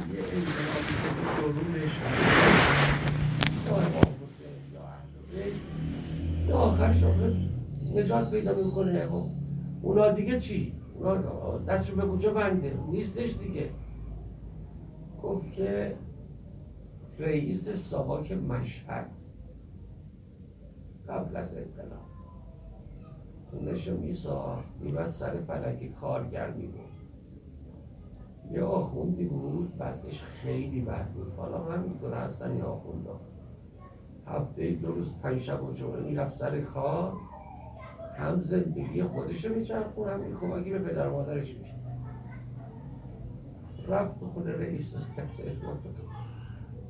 کلیه اجتماعی قرونش یا امام حسین یا اهل بیت یا آخرش آخر نجات پیدا میکنه. خب اونا دیگه چی؟ اونا دستشو به کجا بنده؟ نیستش دیگه. گفت که رئیس ساواک مشهد قبل از انقلاب خونشو میسار میبرد سر فلک کارگر میبود، یه آخوندی بود وضعش خیلی بد بود، حالا من میدونه هستن یه آخونده هفته دو روز پنج شب و جمعه میرفت سر کار، هم زندگی خودشو میچرخون هم این کمکی به پدر مادرش میشه. رفت تو خونه رئیس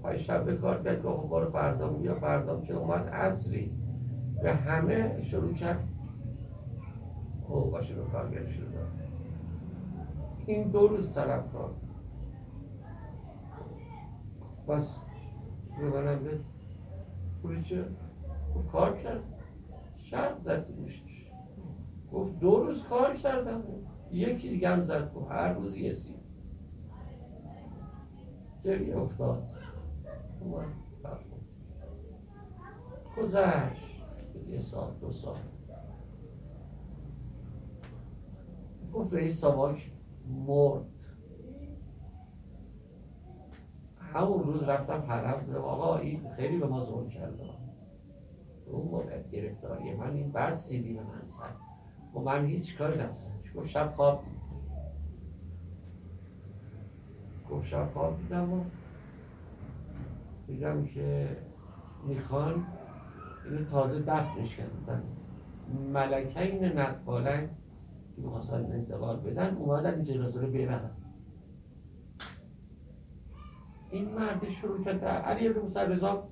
پنج شب به کار کرد، گفت بارو فردام یا فردام که اومد عصری به همه شروع کرد حقوقاشون رو کارگرش رو داد. این دو روز طرف کار بس میگنم به پولی چه؟ کار کرد شرط زد موشش، گفت دو روز کار کردم یکی دیگه هم زد، گفت هر روز یه سیم. جریه افتاد اومد گذشت یه سال دو سال. گفت رئیس ساواک مرد. همون روز رفتم حرم بودم آقا این خیلی به ما ظلم کرده، اون مدت گرفتاریه من، این بعد سیبی به من زد و من هیچ کاری نکردم. گفت شب خواب دیدم. گفت شب خواب دیدم و دیدم که میخوان اینو تازه دفنش کردن، ملکین نقالن که میخواستن انتقال بدن اومدن این جنازه رو ببرن. این مرد شروع کرد علی ابن موسی رضا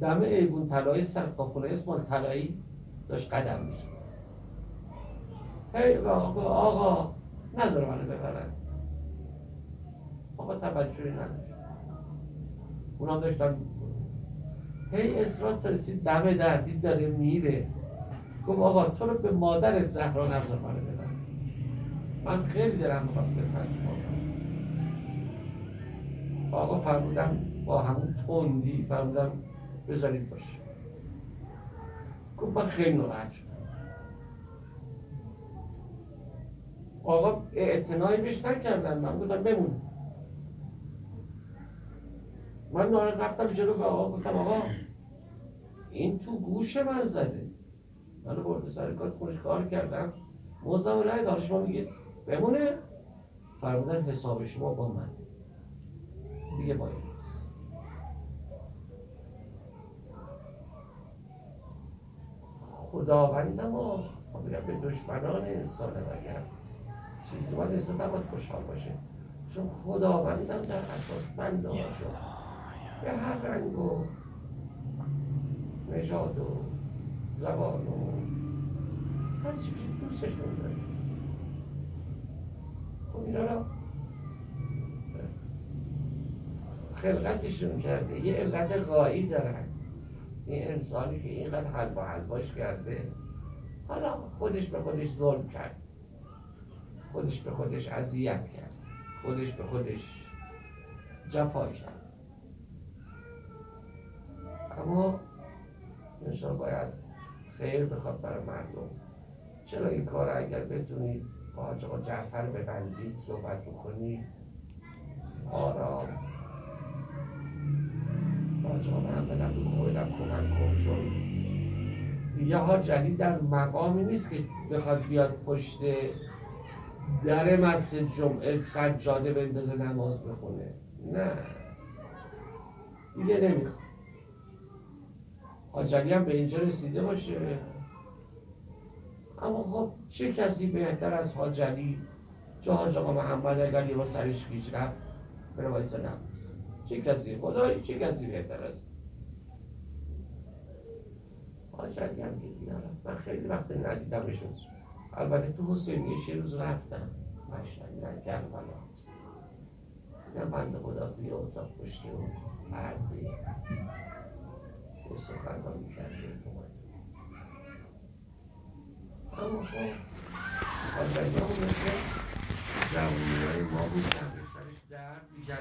دم ایوون طلایی سقفونه اسماعیل طلایی داشت قدم میزد، هی آقا نذار منو ببرن، آقا توجهی نداشت، اونا داشتن هی اصرار تا رسید دم در دید داره میره. گفت آقا تو رو به مادرت زهرا نذار منو ببرن، من خیلی دلم می‌خواست بپرم. آقا فرمودم با همون تندی فرمودم بذارید باشه. گفت من خیلی ناراحت شدم. آقا اعتنایی بهش نکردن، من گفتم بمون. من ناراحت رفتم جلو به آقا گفتم آقا این تو گوش من زده، من رو برده سر کار خونش کار کردم مزدم رو نداره، شما میگید بمونه؟ فرمودن حساب شما با من دیگه باید نیست. خداوندم و میگم به دشمنان انسانه وگر چیزی باید انسان نباید خوشحال باشه، چون خداوندم در اساس بنده هاشو به هر رنگ و نژاد و زبان و هر چیزی دوستشون داره. خب اینا را خلقتشون کرده، یه علت غایی دارن. این انسانی که اینقدر حلوا حلواش کرده حالا خودش به خودش ظلم کرد، خودش به خودش اذیت کرد، خودش به خودش جفا کرد، اما انشاء باید خیر بخواد برای مردم. چرا این کار اگر بتونید با حاج آقا جعفر ببندید صحبت بکنید آرام جامعه هم بدم دو خویلم کمک کن، چون دیگه حاج علی در مقامی نیست که بخواد بیاد پشت در مسجد جمعه سجاده بندازه نماز بخونه، نه دیگه نمیخواد. حاج علی هم به اینجا رسیده باشه، اما خب چه کسی بهتر از حاج علی؟ چه حاج آقا محمد اگر یه بار سرش گیج رفت بره وایسا نماز، چه کسی خدایی چه کسی بهتر است؟ آجرگی هم دیگه نرفت، من خیلی وقت ندیدم بشون. البته تو حسینیه شیه روز رفتم مشتنی نگر بلات دیدم بند خدا توی اتاق پشت اون پرده به سخنانی کرده اومد. اما خب آجرگی همون مثل جمعی های ما بود، سرش درد میکرد.